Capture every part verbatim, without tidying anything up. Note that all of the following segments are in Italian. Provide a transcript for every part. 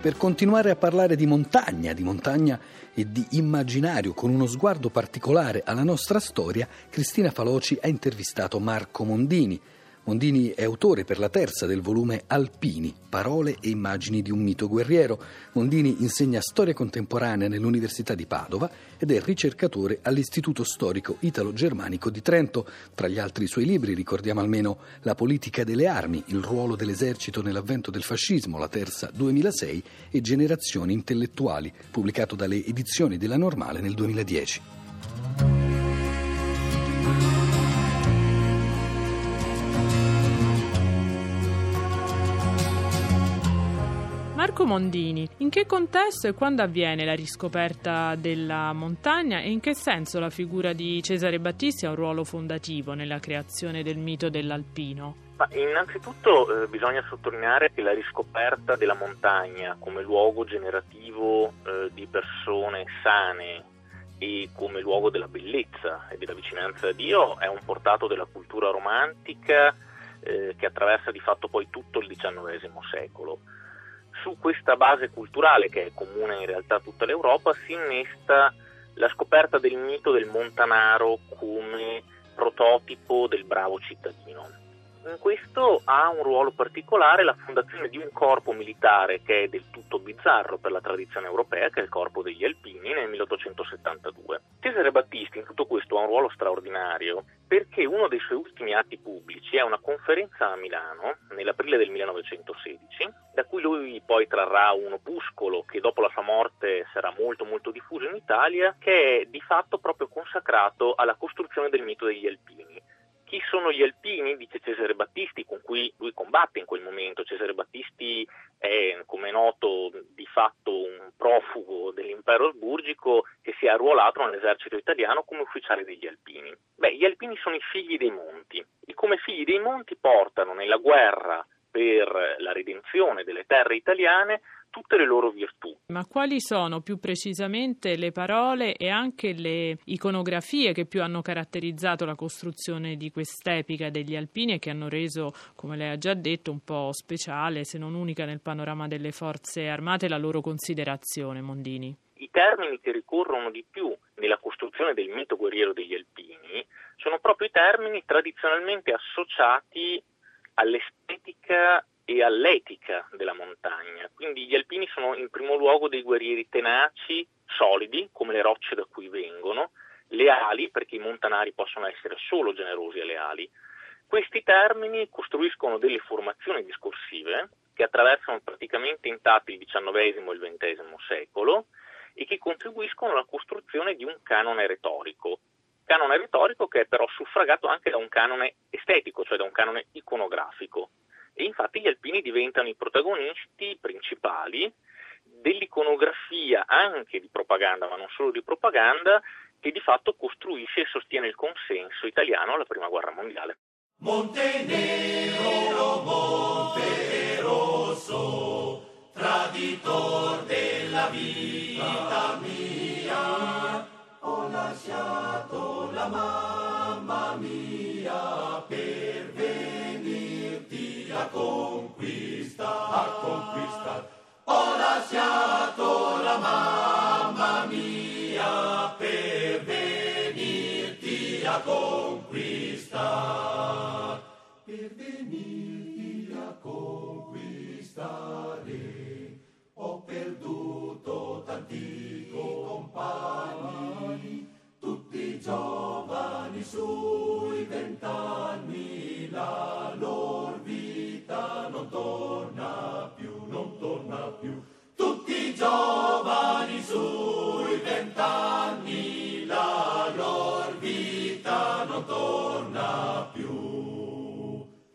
per continuare a parlare di montagna, di montagna e di immaginario. Con uno sguardo particolare alla nostra storia, Cristina Faloci ha intervistato Marco Mondini. Mondini è autore per la terza del volume Alpini, parole e immagini di un mito guerriero. Mondini insegna storia contemporanea nell'Università di Padova ed è ricercatore all'Istituto Storico Italo-Germanico di Trento. Tra gli altri suoi libri ricordiamo almeno La politica delle armi, il ruolo dell'esercito nell'avvento del fascismo, la terza duemilasei, e Generazioni intellettuali, pubblicato dalle edizioni della Normale nel duemiladieci. Marco Mondini, in che contesto e quando avviene la riscoperta della montagna e in che senso la figura di Cesare Battisti ha un ruolo fondativo nella creazione del mito dell'alpino? Ma innanzitutto eh, bisogna sottolineare che la riscoperta della montagna come luogo generativo eh, di persone sane e come luogo della bellezza e della vicinanza a Dio è un portato della cultura romantica eh, che attraversa di fatto poi tutto il diciannovesimo secolo. Su questa base culturale, che è comune in realtà a tutta l'Europa, si innesta la scoperta del mito del montanaro come prototipo del bravo cittadino. In questo ha un ruolo particolare la fondazione di un corpo militare che è del tutto bizzarro per la tradizione europea, che è il corpo degli Alpini, nel milleottocentosettantadue. Cesare Battisti in tutto questo ha un ruolo straordinario perché uno dei suoi ultimi atti pubblici è una conferenza a Milano nell'aprile del millenovecentosedici, da cui lui poi trarrà un opuscolo che dopo la sua morte sarà molto molto diffuso in Italia, che è di fatto proprio consacrato alla costruzione del mito degli Alpini. Chi sono gli Alpini? Dice Cesare Battisti, con cui lui combatte in quel momento. Cesare Battisti è, come è noto, di fatto un profugo dell'impero asburgico che si è arruolato nell'esercito italiano come ufficiale degli Alpini. Beh, gli Alpini sono i figli dei monti e come figli dei monti portano nella guerra per la redenzione delle terre italiane tutte le loro virtù. Ma quali sono più precisamente le parole e anche le iconografie che più hanno caratterizzato la costruzione di quest'epica degli Alpini e che hanno reso, come lei ha già detto, un po' speciale, se non unica nel panorama delle forze armate, la loro considerazione, Mondini? I termini che ricorrono di più nella costruzione del mito guerriero degli Alpini sono proprio i termini tradizionalmente associati all'estetica e all'etica della montagna. Quindi gli Alpini sono in primo luogo dei guerrieri tenaci, solidi, come le rocce da cui vengono, leali, perché i montanari possono essere solo generosi e leali. Questi termini costruiscono delle formazioni discorsive che attraversano praticamente intatti il diciannovesimo e il ventesimo secolo e che contribuiscono alla costruzione di un canone retorico. Canone retorico che è però suffragato anche da un canone estetico, cioè da un canone iconografico. E infatti gli Alpini diventano i protagonisti principali dell'iconografia, anche di propaganda, ma non solo di propaganda, che di fatto costruisce e sostiene il consenso italiano alla Prima Guerra Mondiale. Monte nero, monte rosso, traditor della vita mia, ho lasciato la mamma mia per venirti a conquistare, a conquistare. Ho lasciato la mamma mia per venirti a conquistare, per venirti a conquistare. Ho perduto tanti compagni, tutti giovani sui vent'anni, la lor vita non torna più, non torna più. Tutti giovani sui vent'anni, la lor vita non torna più.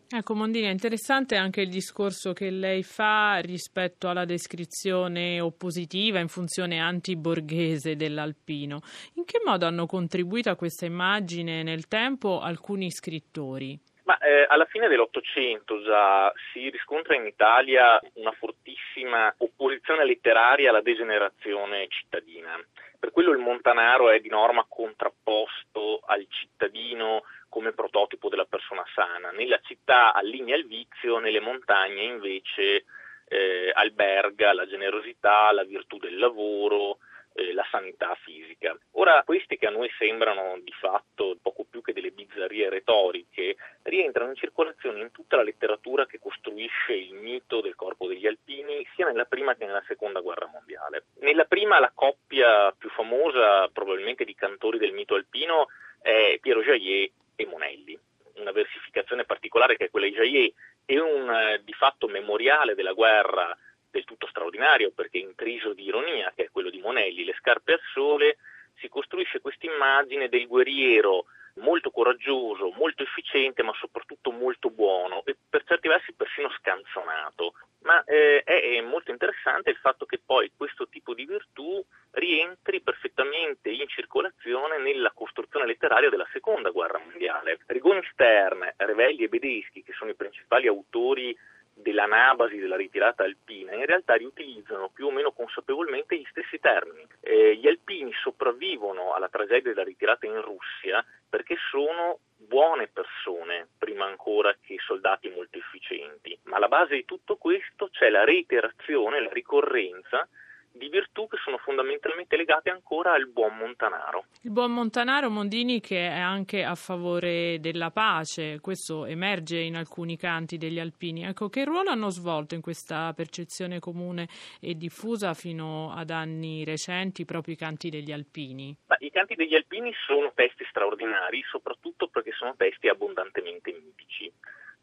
Ecco Mondini, è interessante anche il discorso che lei fa rispetto alla descrizione oppositiva in funzione antiborghese dell'alpino. In che modo hanno contribuito a questa immagine nel tempo alcuni scrittori? Ma eh, alla fine dell'Ottocento già si riscontra in Italia una fortissima opposizione letteraria alla degenerazione cittadina. Per quello il montanaro è di norma contrapposto al cittadino come prototipo della persona sana. Nella città allinea il vizio, nelle montagne invece eh, alberga la generosità, la virtù del lavoro, eh, la sanità fisica. Ora, questi che a noi sembrano di fatto poco più che delle bizzarrie retoriche, rientrano in circolazione in tutta la letteratura che costruisce il mito del corpo degli alpini, sia nella prima che nella seconda guerra mondiale. Nella prima la coppia più famosa, probabilmente, di cantori del mito alpino è Piero Jaillet e Monelli. Una versificazione particolare che è quella di Jaillet, è un eh, di fatto memoriale della guerra del tutto straordinario, perché intriso di ironia, che è quello di Monelli, Le scarpe al sole, si costruisce questa immagine del guerriero molto coraggioso, molto efficiente, ma soprattutto molto buono e per certi versi persino scanzonato. Ma eh, è molto interessante il fatto che poi questo tipo di virtù rientri perfettamente in circolazione nella costruzione letteraria della seconda guerra mondiale. Rigoni Stern, Revelli e Bedeschi, che sono i principali autori dell'anabasi della ritirata alpina, in realtà riutilizzano più o meno consapevolmente gli stessi termini. Eh, gli alpini sopravvivono alla tragedia della ritirata in Russia perché sono buone persone, prima ancora che soldati molto efficienti. Ma alla base di tutto questo c'è la reiterazione, la ricorrenza di virtù che sono fondamentalmente legate ancora al buon montanaro. Il buon montanaro, Mondini, che è anche a favore della pace, questo emerge in alcuni canti degli alpini. Ecco, che ruolo hanno svolto in questa percezione comune e diffusa fino ad anni recenti proprio i canti degli alpini? Ma i canti degli alpini sono testi straordinari, soprattutto perché sono testi abbondantemente mitici.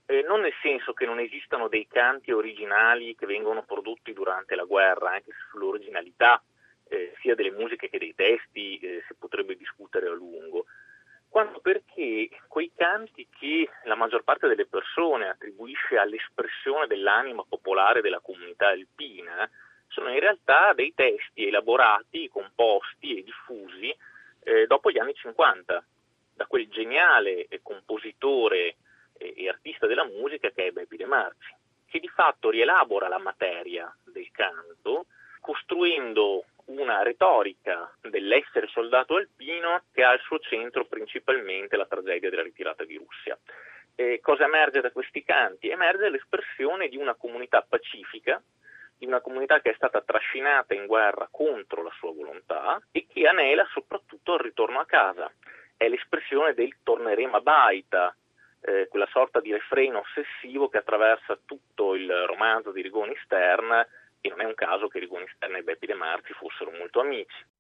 Eh, non nel senso che non esistano dei canti originali che vengono prodotti durante la guerra, anche se sull'originalità eh, sia delle musiche che dei testi eh, si potrebbe discutere a lungo, quanto perché quei canti che la maggior parte delle persone attribuisce all'espressione dell'anima popolare della comunità alpina sono in realtà dei testi elaborati, composti e diffusi eh, dopo gli anni cinquanta, da quel geniale compositore e artista della musica che è Baby De Marci, che di fatto rielabora la materia del canto costruendo una retorica dell'essere soldato alpino che ha al suo centro principalmente la tragedia della ritirata di Russia. E cosa emerge da questi canti? Emerge l'espressione di una comunità pacifica, di una comunità che è stata trascinata in guerra contro la sua volontà e che anela soprattutto al ritorno a casa. È l'espressione del torneremo a baita, Eh, quella sorta di refreno ossessivo che attraversa tutto il romanzo di Rigoni Stern, e non è un caso che Rigoni Stern e Baby De Marci fossero molto amici.